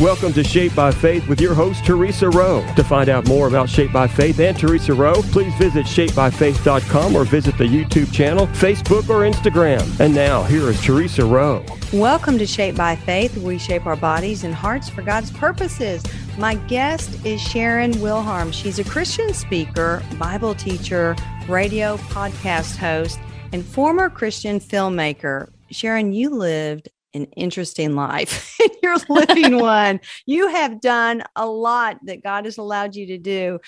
Welcome to Shaped by Faith with your host, Theresa Rowe. To find out more about Shaped by Faith and Theresa Rowe, please visit shapedbyfaith.com or visit the YouTube channel, Facebook, or Instagram. And now, here is Theresa Rowe. Welcome to Shaped by Faith. We shape our bodies and hearts for God's purposes. My guest is Sharon Wilharm. She's a Christian speaker, Bible teacher, radio podcast host, and former Christian filmmaker. Sharon, you lived an interesting life. You're living one. You have done a lot that God has allowed you to do.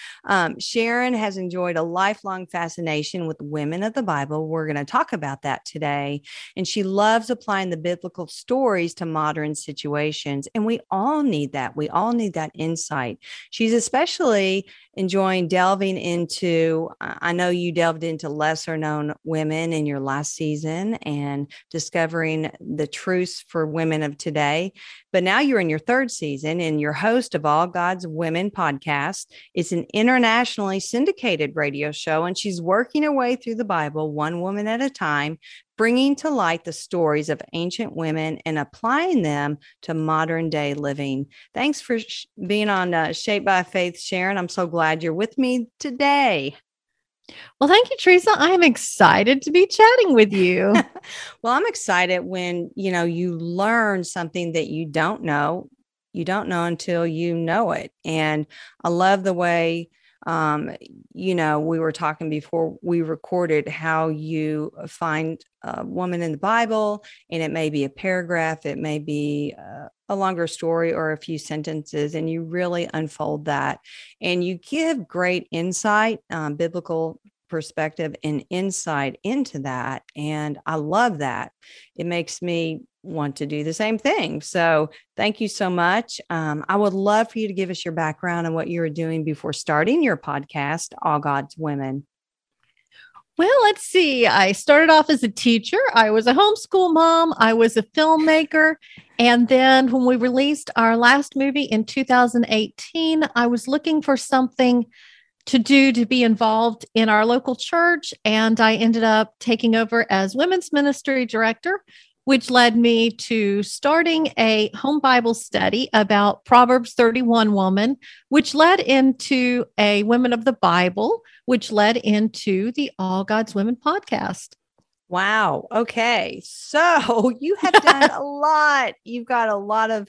Sharon has enjoyed a lifelong fascination with women of the Bible. We're going to talk about that today. And she loves applying the biblical stories to modern situations. And we all need that. We all need that insight. She's especially enjoying delving into, I know you delved into lesser known women in your last season and discovering the truths for women of today. But now you're in your third season and you're host of All God's Women podcast. It's an internationally syndicated radio show, and she's working her way through the Bible one woman at a time, bringing to light the stories of ancient women and applying them to modern day living. Thanks for being on Shaped by Faith, Sharon. I'm so glad you're with me today. Well, thank you, Theresa. I am excited to be chatting with you. Well, I'm excited when, you learn something that you don't know until you know it. And I love the way, we were talking before we recorded how you find a woman in the Bible, and it may be a paragraph, it may be a longer story or a few sentences, and you really unfold that. And you give great insight, biblical perspective and insight into that. And I love that. It makes me want to do the same thing. So thank you so much. I would love for you to give us your background and what you were doing before starting your podcast, All God's Women. Well, let's see. I started off as a teacher. I was a homeschool mom. I was a filmmaker. And then when we released our last movie in 2018, I was looking for something to do to be involved in our local church. And I ended up taking over as women's ministry director, which led me to starting a home Bible study about Proverbs 31 woman, which led into a Women of the Bible, which led into the All God's Women podcast. Wow. Okay. So you have done a lot. You've got a lot of,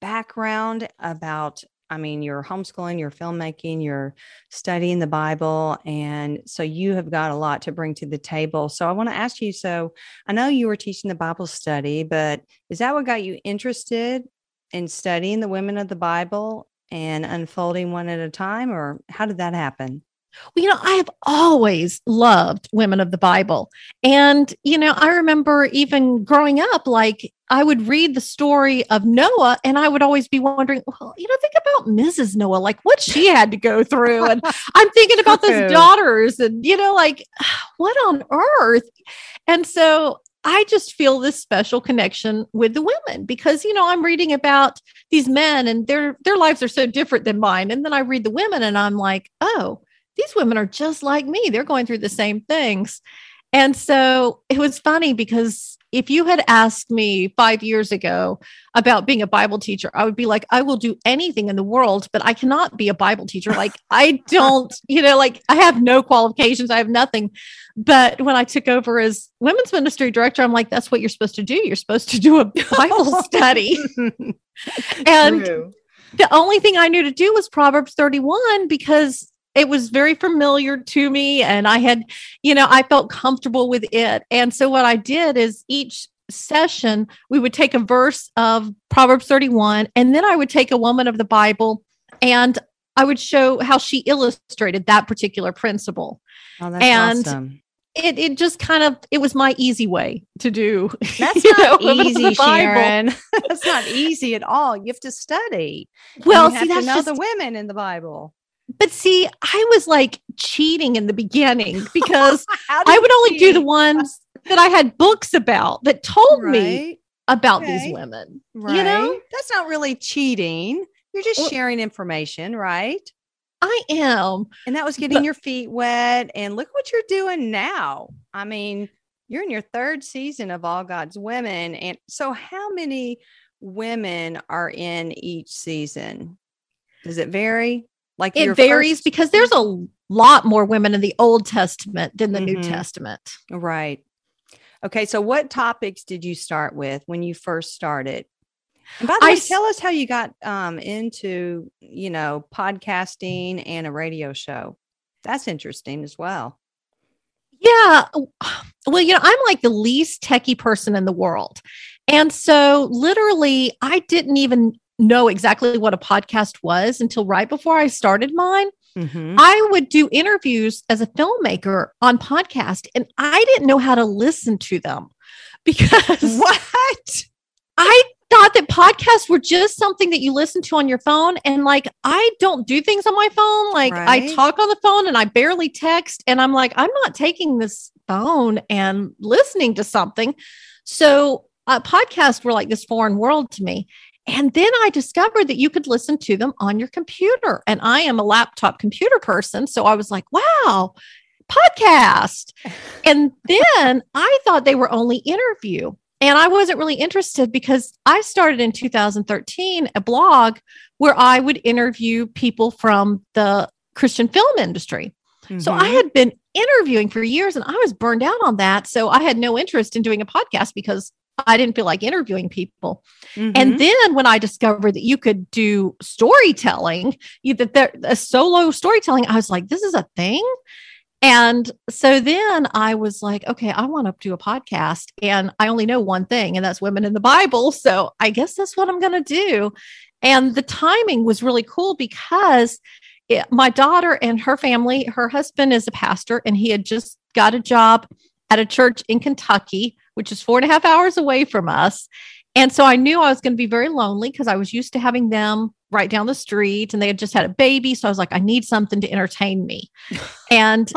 background about, you're homeschooling, you're filmmaking, you're studying the Bible. And so you have got a lot to bring to the table. So I want to ask you, so I know you were teaching the Bible study, but is that what got you interested in studying the women of the Bible and unfolding one at a time? Or how did that happen? Well, I have always loved women of the Bible. And, I remember even growing up, I would read the story of Noah and I would always be wondering, think about Mrs. Noah, what she had to go through. And I'm thinking about those daughters and, what on earth? And so I just feel this special connection with the women because, I'm reading about these men and their lives are so different than mine. And then I read the women and I'm like, oh, these women are just like me. They're going through the same things. And so it was funny because if you had asked me 5 years ago about being a Bible teacher, I would be like, I will do anything in the world, but I cannot be a Bible teacher. I don't, I have no qualifications. I have nothing. But when I took over as women's ministry director, I'm like, that's what you're supposed to do. You're supposed to do a Bible study. And true. The only thing I knew to do was Proverbs 31 because it was very familiar to me and I had, I felt comfortable with it. And so what I did is each session, we would take a verse of Proverbs 31, and then I would take a woman of the Bible and I would show how she illustrated that particular principle. Oh, that's awesome. It just kind of, it was my easy way to do. That's not easy, Sharon. That's not easy at all. You have to study. Well, you have to know the women in the Bible. But see, I was cheating in the beginning because I would only do the ones that I had books about that told me about these women. Right. That's not really cheating. You're just sharing information, right? I am. And that was getting your feet wet. And look what you're doing now. You're in your third season of All God's Women. And so how many women are in each season? Does it vary? Like it varies because there's a lot more women in the Old Testament than the New Testament. Right. Okay. So what topics did you start with when you first started? And by the way, tell us how you got into, you know, podcasting and a radio show. That's interesting as well. Yeah. Well, you know, I'm like the least techie person in the world. And so literally I didn't even know exactly what a podcast was until right before I started mine. I would do interviews as a filmmaker on podcast, and I didn't know how to listen to them because I thought that podcasts were just something that you listen to on your phone. And like, I don't do things on my phone. Like I talk on the phone and I barely text, and I'm like, I'm not taking this phone and listening to something. So podcasts were like this foreign world to me. And then I discovered that you could listen to them on your computer. And I am a laptop computer person. So I was like, wow, podcast. And then I thought they were only interview. And I wasn't really interested because I started in 2013, a blog where I would interview people from the Christian film industry. So I had been interviewing for years and I was burned out on that. So I had no interest in doing a podcast because I didn't feel like interviewing people. And then when I discovered that you could do storytelling, solo storytelling, I was like, this is a thing. And so then I was like, okay, I want to do a podcast, and I only know one thing, and that's women in the Bible. So I guess that's what I'm going to do. And the timing was really cool because my daughter and her family, her husband is a pastor, and he had just got a job at a church in Kentucky, which is 4.5 hours away from us. And so I knew I was going to be very lonely because I was used to having them right down the street, and they had just had a baby. So I was like, I need something to entertain me. And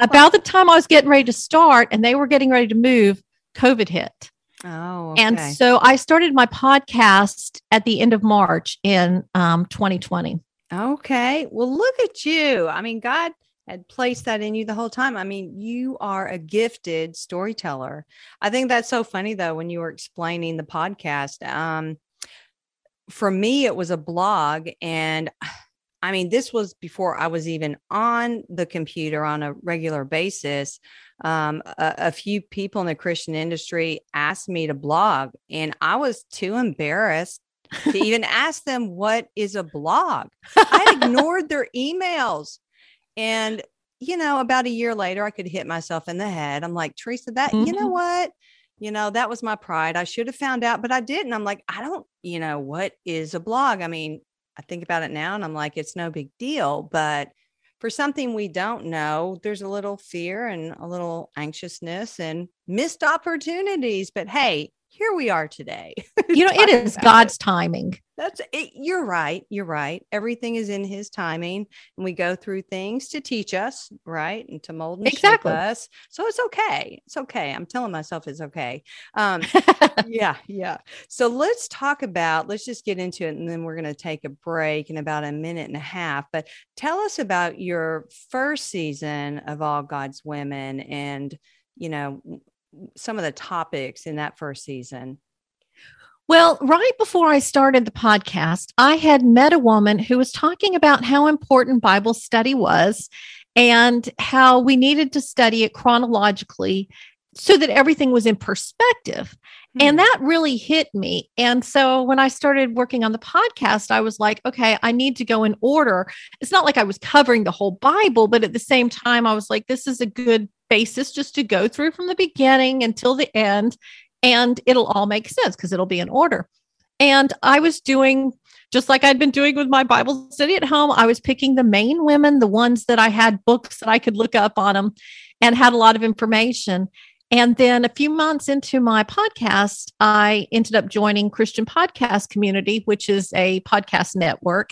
about the time I was getting ready to start and they were getting ready to move, COVID hit. And so I started my podcast at the end of March in 2020. Okay. Well, look at you. I mean, God had placed that in you the whole time. I mean, you are a gifted storyteller. I think that's so funny though, when you were explaining the podcast, for me, it was a blog. And I mean, this was before I was even on the computer on a regular basis. A few people in the Christian industry asked me to blog, and I was too embarrassed to even ask them, what is a blog? I ignored their emails. And, you know, about a year later, I could hit myself in the head. I'm like, Theresa, that, you know what? You know, that was my pride. I should have found out, but I didn't. I'm like, I don't, you know, what is a blog? I mean, I think about it now and I'm like, it's no big deal, but for something we don't know, there's a little fear and a little anxiousness and missed opportunities, but hey, here we are today. You know, it is God's timing. That's it. You're right. You're right. Everything is in his timing, and we go through things to teach us, right? And to mold and shape us. So it's okay. It's okay. I'm telling myself it's okay. Yeah. So let's just get into it, and then we're going to take a break in about a minute and a half, but tell us about your first season of All God's Women and, you know, some of the topics in that first season. Well, right before I started the podcast, I had met a woman who was talking about how important Bible study was and how we needed to study it chronologically so that everything was in perspective. And that really hit me. And so when I started working on the podcast, I was like, okay, I need to go in order. It's not like I was covering the whole Bible, but at the same time, I was like, this is a good basis just to go through from the beginning until the end, and it'll all make sense because it'll be in order. And I was doing just like I'd been doing with my Bible study at home. I was picking the main women, the ones that I had books that I could look up on them and had a lot of information. And then a few months into my podcast, I ended up joining Christian Podcast Community, which is a podcast network.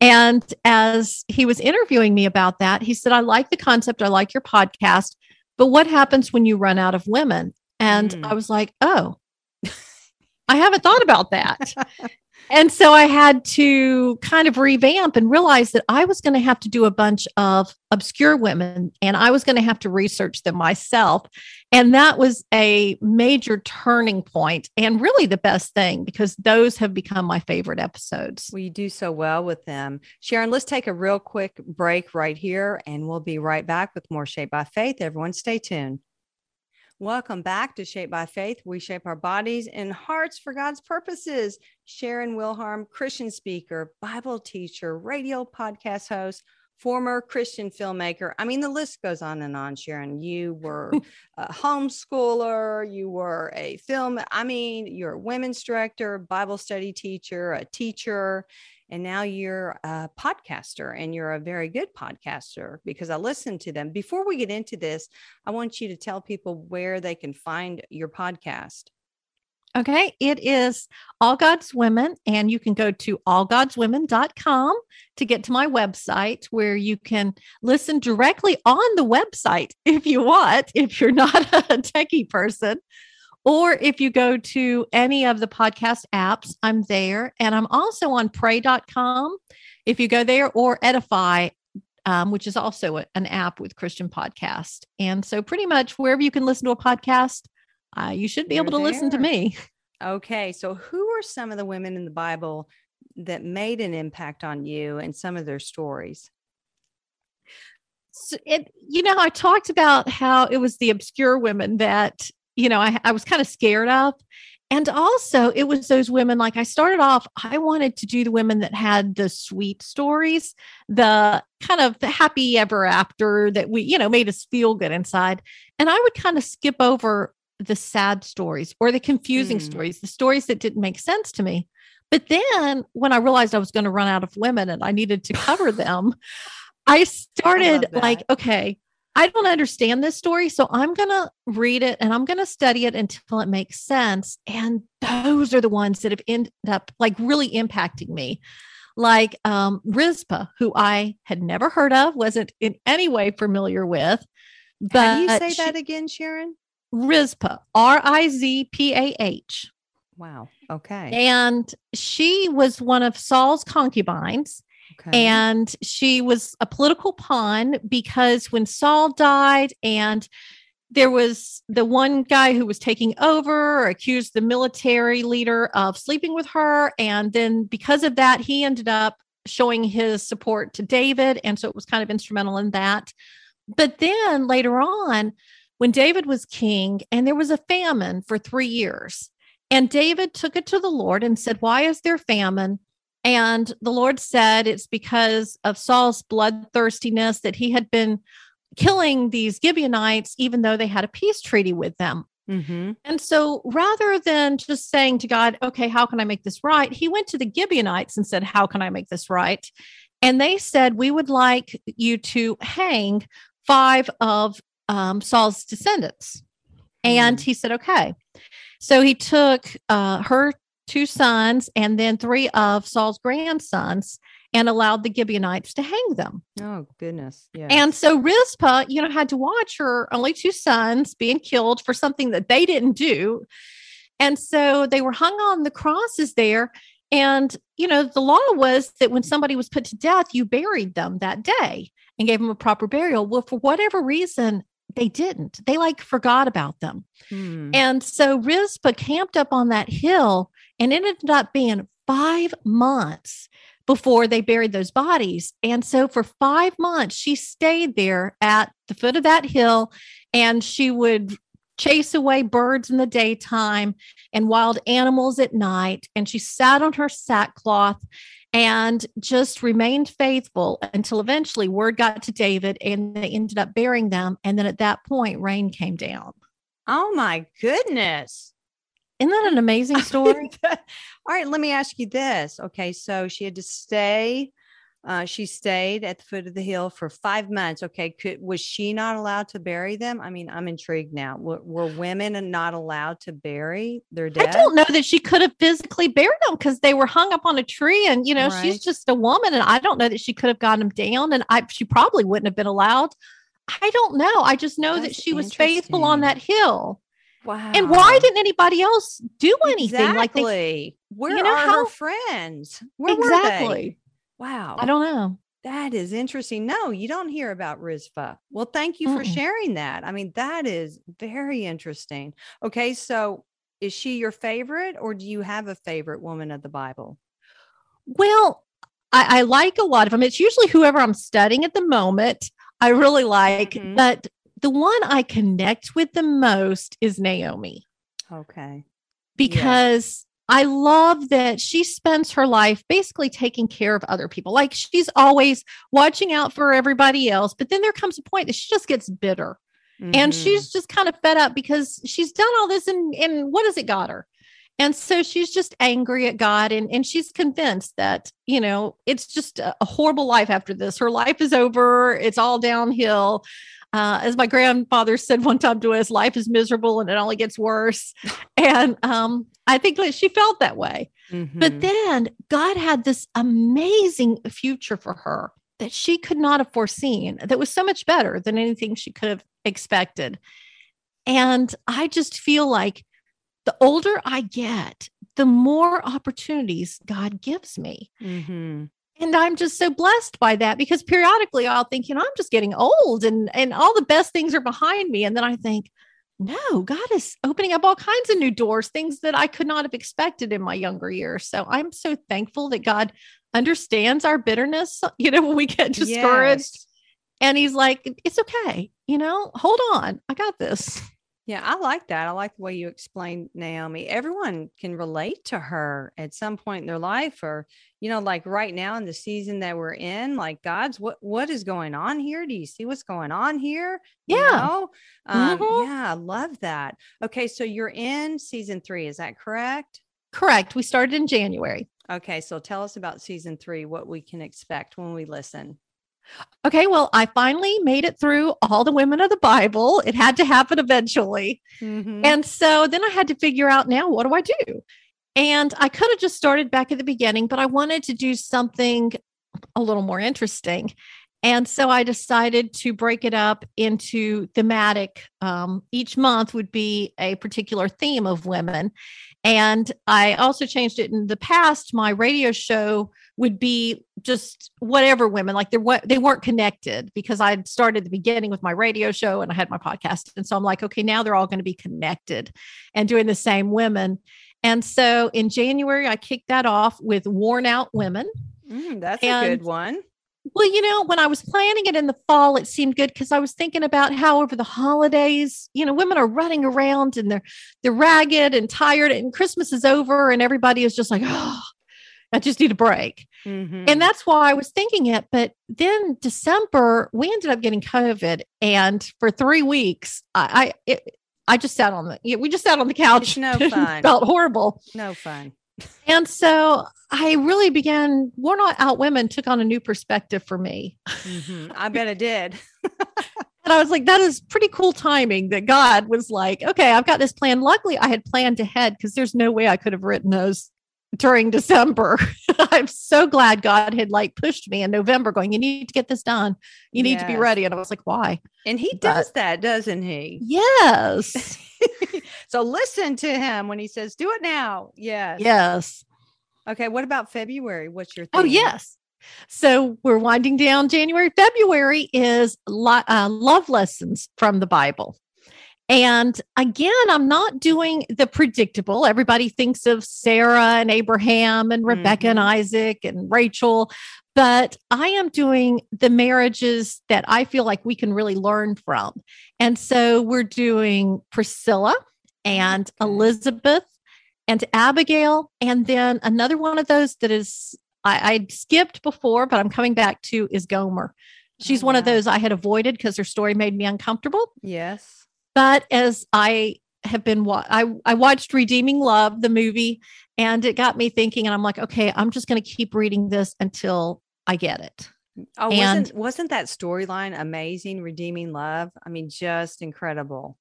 And as he was interviewing me about that, he said, I like the concept. I like your podcast. But what happens when you run out of women? And I was like, oh, I haven't thought about that. And so I had to kind of revamp and realize that I was going to have to do a bunch of obscure women, and I was going to have to research them myself. And that was a major turning point, and really the best thing, because those have become my favorite episodes. Well, you do so well with them. Sharon, let's take a real quick break right here, and we'll be right back with more Shaped by Faith. Everyone stay tuned. Welcome back to Shaped by Faith. We shape our bodies and hearts for God's purposes. Sharon Wilharm, Christian speaker, Bible teacher, radio podcast host, former Christian filmmaker. I mean, the list goes on and on, Sharon. You were a homeschooler. You were a film. I mean, you're a women's director, Bible study teacher, a teacher, and now you're a podcaster, and you're a very good podcaster because I listen to them. Before we get into this, I want you to tell people where they can find your podcast. Okay. It is All God's Women, and you can go to allgodswomen.com to get to my website, where you can listen directly on the website if you want, if you're not a techie person. Or if you go to any of the podcast apps, I'm there. And I'm also on Pray.com if you go there, or Edify, which is also an app with Christian Podcast. And so pretty much wherever you can listen to a podcast, you should be able to listen to me. Okay. So who are some of the women in the Bible that made an impact on you, and some of their stories? So I talked about how it was the obscure women that I was kind of scared of. And also it was those women, like I started off, I wanted to do the women that had the sweet stories, the kind of the happy ever after that made us feel good inside. And I would kind of skip over the sad stories or the confusing stories, the stories that didn't make sense to me. But then when I realized I was going to run out of women and I needed to cover them, I started okay, I don't understand this story, so I'm going to read it and I'm going to study it until it makes sense. And those are the ones that have ended up really impacting me. Like Rizpah, who I had never heard of, wasn't in any way familiar with. But how do you say that again, Sharon? Rizpah, Rizpah. Wow. Okay. And she was one of Saul's concubines. Okay. And she was a political pawn, because when Saul died and there was the one guy who was taking over, accused the military leader of sleeping with her. And then because of that, he ended up showing his support to David. And so it was kind of instrumental in that. But then later on, when David was king and there was a famine for 3 years, and David took it to the Lord and said, "Why is there famine?" And the Lord said it's because of Saul's bloodthirstiness, that he had been killing these Gibeonites, even though they had a peace treaty with them. Mm-hmm. And so rather than just saying to God, okay, how can I make this right? He went to the Gibeonites and said, how can I make this right? And they said, we would like you to hang 5 of Saul's descendants. Mm-hmm. And he said, okay. So he took her 2 sons and then 3 of Saul's grandsons and allowed the Gibeonites to hang them. Oh, goodness. Yeah. And so Rizpah, had to watch her only 2 sons being killed for something that they didn't do. And so they were hung on the crosses there. And, the law was that when somebody was put to death, you buried them that day and gave them a proper burial. Well, for whatever reason, they didn't. They forgot about them. Hmm. And so Rizpah camped up on that hill, and it ended up being 5 months before they buried those bodies. And so for 5 months, she stayed there at the foot of that hill, and she would chase away birds in the daytime and wild animals at night. And she sat on her sackcloth and just remained faithful until eventually word got to David and they ended up burying them. And then at that point, rain came down. Oh my goodness. Isn't that an amazing story? All right. Let me ask you this. Okay. So she had to stay. She stayed at the foot of the hill for 5 months. Okay. Was she not allowed to bury them? I mean, I'm intrigued now. Were women not allowed to bury their dead? I don't know that she could have physically buried them, because they were hung up on a tree, and, right. She's just a woman, and I don't know that she could have gotten them down, and she probably wouldn't have been allowed. I don't know. I just know that she was faithful on that hill. Wow. And why didn't anybody else do anything? Exactly. Like they, where you know are how, her friends? Where exactly. were they? Wow. I don't know. That is interesting. No, you don't hear about Rizpah. Well, thank you for sharing that. I mean, that is very interesting. Okay. So is she your favorite, or do you have a favorite woman of the Bible? Well, I like a lot of them. It's usually whoever I'm studying at the moment I really like, but the one I connect with the most is Naomi. Okay. Because I love that she spends her life basically taking care of other people. Like she's always watching out for everybody else. But then there comes a point that she just gets bitter and she's just kind of fed up because she's done all this and what has it got her? And so she's just angry at God and she's convinced that, you know, it's just a horrible life after this. Her life is over. It's all downhill. As my grandfather said one time to us, life is miserable and it only gets worse. And I think that she felt that way. But then God had this amazing future for her that she could not have foreseen, that was so much better than anything she could have expected. And I just feel like the older I get, the more opportunities God gives me. And I'm just so blessed by that, because periodically I'll think, you know, I'm just getting old and all the best things are behind me. And then I think, no, God is opening up all kinds of new doors, things that I could not have expected in my younger years. So I'm so thankful that God understands our bitterness, you know, when we get discouraged and he's like, it's okay, you know, hold on. I got this. Yeah, I like that. I like the way you explained Naomi. Everyone can relate to her at some point in their life, or, you know, like right now in the season that we're in, like God's, what is going on here? Do you see what's going on here? Yeah. You know? Yeah, I love that. Okay. So you're in season 3. Is that correct? Correct. We started in January. Okay. So tell us about season 3, what we can expect when we listen. Okay, well, I finally made it through all the women of the Bible. It had to happen eventually. And so then I had to figure out, now, what do I do? And I could have just started back at the beginning, but I wanted to do something a little more interesting. And so I decided to break it up into thematic. Each month would be a particular theme of women. And I also changed it. In the past, my radio show would be just whatever women, like they weren't connected, because I'd started the beginning with my radio show and I had my podcast. And so I'm like, okay, now they're all going to be connected and doing the same women. And so in January, I kicked that off with worn out women. That's a good one. Well, you know, when I was planning it in the fall, it seemed good, because I was thinking about how over the holidays, you know, women are running around and they're ragged and tired, and Christmas is over and everybody is just like, oh, I just need a break. And that's why I was thinking it. But then December, we ended up getting COVID, and for 3 weeks, I just sat on we just sat on the couch. It's no fun. Felt horrible. No fun. And so I really began, Worn Out Women took on a new perspective for me. I bet it did. And I was like, that is pretty cool timing that God was like, okay, I've got this plan. Luckily, I had planned ahead, because there's no way I could have written those during December. I'm so glad God had like pushed me in November going, you need to get this done. You need to be ready. And I was like, why? And he does that, doesn't he? Yes. So listen to him when he says, do it now. Yes. Yes. Okay. What about February? What's your theme? Oh, yes. So we're winding down January. February is love lessons from the Bible. And again, I'm not doing the predictable. Everybody thinks of Sarah and Abraham and Rebecca and Isaac and Rachel, but I am doing the marriages that I feel like we can really learn from. And so we're doing Priscilla and Elizabeth and Abigail. And then another one of those that is, I skipped before, but I'm coming back to, is Gomer. She's one of those I had avoided because her story made me uncomfortable. Yes. But as I have been, I watched Redeeming Love, the movie, and it got me thinking, and I'm like, okay, I'm just going to keep reading this until I get it. Oh, and wasn't that storyline amazing? Redeeming Love. I mean, just incredible.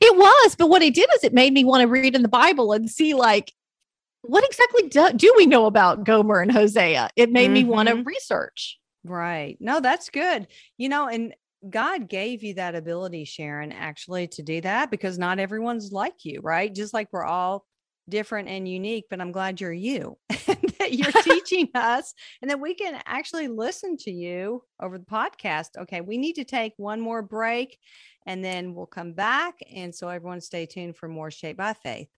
It was, but what it did is it made me want to read in the Bible and see, like, what exactly do we know about Gomer and Hosea? It made me want to research. Right. No, that's good. You know, and God gave you that ability, Sharon, actually to do that, because not everyone's like you, right? Just like we're all different and unique, but I'm glad you're you and that you're teaching us and that we can actually listen to you over the podcast. Okay. We need to take one more break and then we'll come back. And so everyone stay tuned for more Shaped by Faith.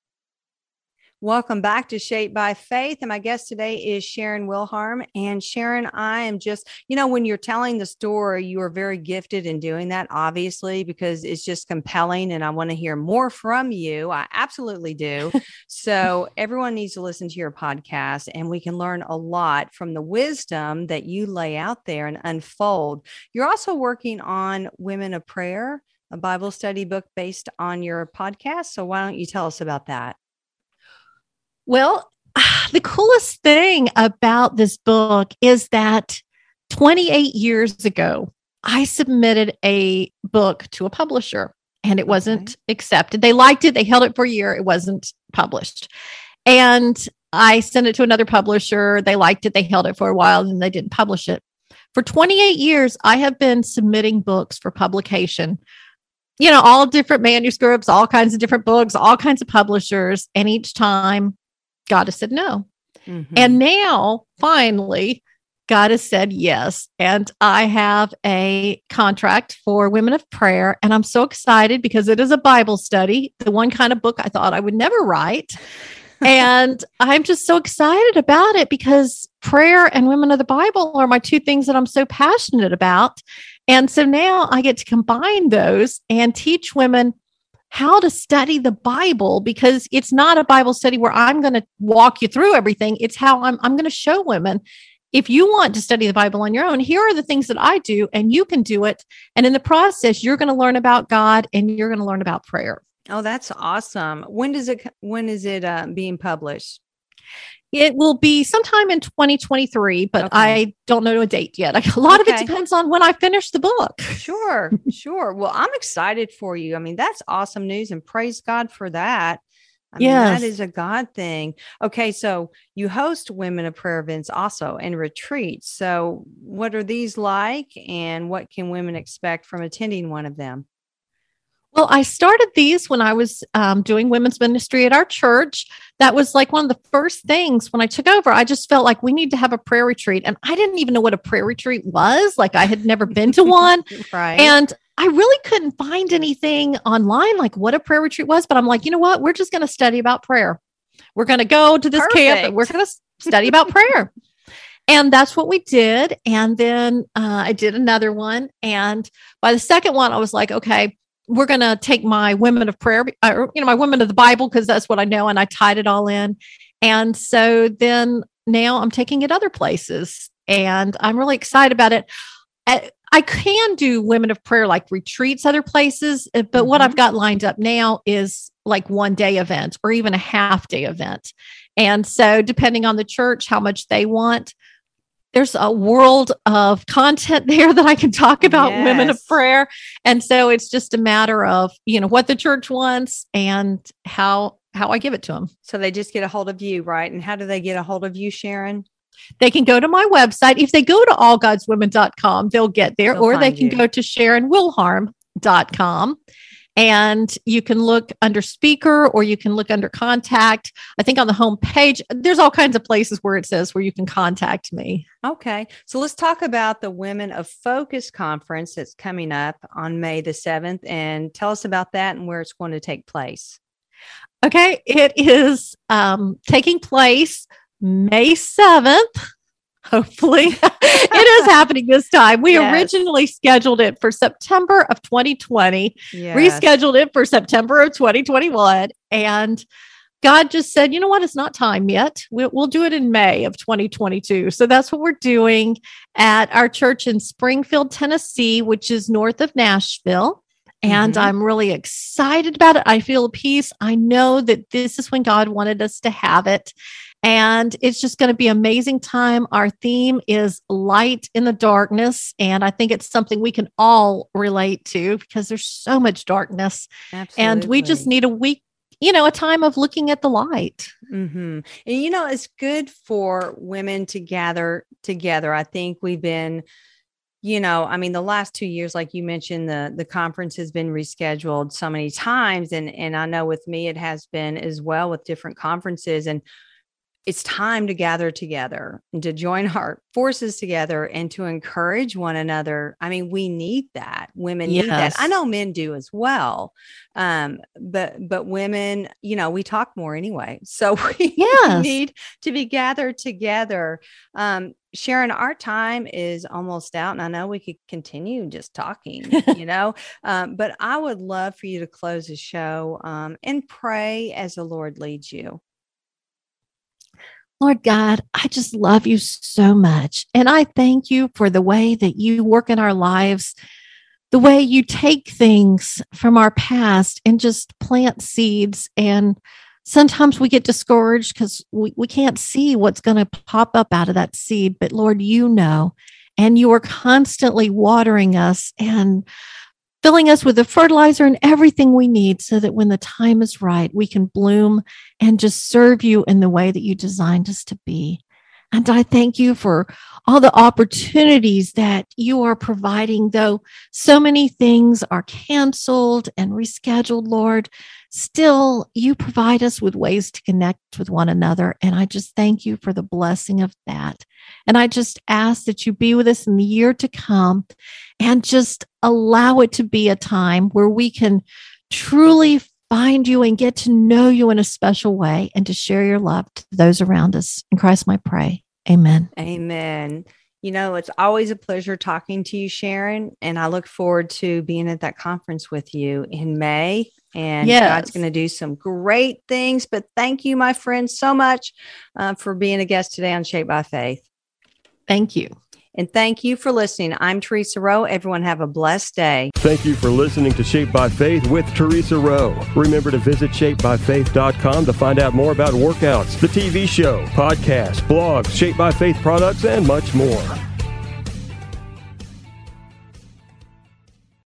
Welcome back to Shaped by Faith. And my guest today is Sharon Wilharm. And Sharon, I am just, you know, when you're telling the story, you are very gifted in doing that, obviously, because it's just compelling. And I want to hear more from you. I absolutely do. So everyone needs to listen to your podcast, and we can learn a lot from the wisdom that you lay out there and unfold. You're also working on Women of Prayer, a Bible study book based on your podcast. So why don't you tell us about that? Well, the coolest thing about this book is that 28 years ago, I submitted a book to a publisher and it wasn't accepted. They liked it. They held it for a year. It wasn't published. And I sent it to another publisher. They liked it. They held it for a while and they didn't publish it. For 28 years, I have been submitting books for publication. You know, all different manuscripts, all kinds of different books, all kinds of publishers. And each time God has said no. Mm-hmm. And now finally God has said yes. And I have a contract for Women of Prayer. And I'm so excited because it is a Bible study, the one kind of book I thought I would never write. And I'm just so excited about it because prayer and women of the Bible are my two things that I'm so passionate about. And so now I get to combine those and teach women how to study the Bible, because it's not a Bible study where I'm going to walk you through everything. It's how I'm going to show women, if you want to study the Bible on your own, here are the things that I do and you can do it. And in the process, you're going to learn about God and you're going to learn about prayer. Oh, that's awesome. When is it being published? It will be sometime in 2023, but okay. I don't know a date yet. A lot of it depends on when I finish the book. Sure. Well, I'm excited for you. I mean, that's awesome news and praise God for that. I mean, that is a God thing. Okay. So you host Women of Prayer events also and retreats. So what are these like and what can women expect from attending one of them? Well, I started these when I was doing women's ministry at our church. That was like one of the first things when I took over. I just felt like we need to have a prayer retreat. And I didn't even know what a prayer retreat was. Like I had never been to one. Right. And I really couldn't find anything online, like what a prayer retreat was. But I'm like, you know what? We're just going to study about prayer. We're going to go to this camp and we're going to study about prayer. And that's what we did. And then I did another one. And by the second one, I was like, okay, we're going to take my Women of Prayer, my Women of the Bible, because that's what I know. And I tied it all in. And so then now I'm taking it other places and I'm really excited about it. I can do Women of Prayer, like retreats, other places, but what I've got lined up now is like 1 day event or even a half day event. And so depending on the church, how much they want, there's a world of content there that I can talk about Women of Prayer. And so it's just a matter of, you know, what the church wants and how I give it to them. So they just get a hold of you, right? And how do they get a hold of you, Sharon? They can go to my website. If they go to allgodswomen.com, they'll get there, or they can go to SharonWilharm.com. And you can look under speaker or you can look under contact. I think on the homepage, there's all kinds of places where it says where you can contact me. Okay. So let's talk about the Women of Focus conference that's coming up on May the 7th, and tell us about that and where it's going to take place. Okay. It is taking place May 7th. Hopefully it is happening this time. We originally scheduled it for September of 2020, rescheduled it for September of 2021. And God just said, you know what? It's not time yet. We'll do it in May of 2022. So that's what we're doing at our church in Springfield, Tennessee, which is north of Nashville. And I'm really excited about it. I feel peace. I know that this is when God wanted us to have it. And it's just going to be an amazing time. Our theme is light in the darkness. And I think it's something we can all relate to because there's so much darkness. Absolutely. And we just need a week, you know, a time of looking at the light. And, you know, it's good for women to gather together. I think we've been you know, I mean, the last 2 years, like you mentioned, the conference has been rescheduled so many times. And I know with me, it has been as well with different conferences, and it's time to gather together and to join our forces together and to encourage one another. I mean, we need that. Women need that. I know men do as well. But women, you know, we talk more anyway. So we need to be gathered together. Sharon, our time is almost out, and I know we could continue just talking, you know, but I would love for you to close the show and pray as the Lord leads you. Lord God, I just love you so much. And I thank you for the way that you work in our lives, the way you take things from our past and just plant seeds. And sometimes we get discouraged because we can't see what's going to pop up out of that seed. But Lord, you know, and you are constantly watering us and filling us with the fertilizer and everything we need so that when the time is right, we can bloom and just serve you in the way that you designed us to be. And I thank you for all the opportunities that you are providing, though so many things are canceled and rescheduled, Lord. Still, you provide us with ways to connect with one another. And I just thank you for the blessing of that. And I just ask that you be with us in the year to come and just allow it to be a time where we can truly find you and get to know you in a special way and to share your love to those around us. In Christ, my pray. Amen. Amen. You know, it's always a pleasure talking to you, Sharon. And I look forward to being at that conference with you in May. And God's going to do some great things. But thank you, my friend, so much for being a guest today on Shaped by Faith. Thank you. And thank you for listening. I'm Theresa Rowe. Everyone have a blessed day. Thank you for listening to Shaped by Faith with Theresa Rowe. Remember to visit shapedbyfaith.com to find out more about workouts, the TV show, podcasts, blogs, Shaped by Faith products, and much more.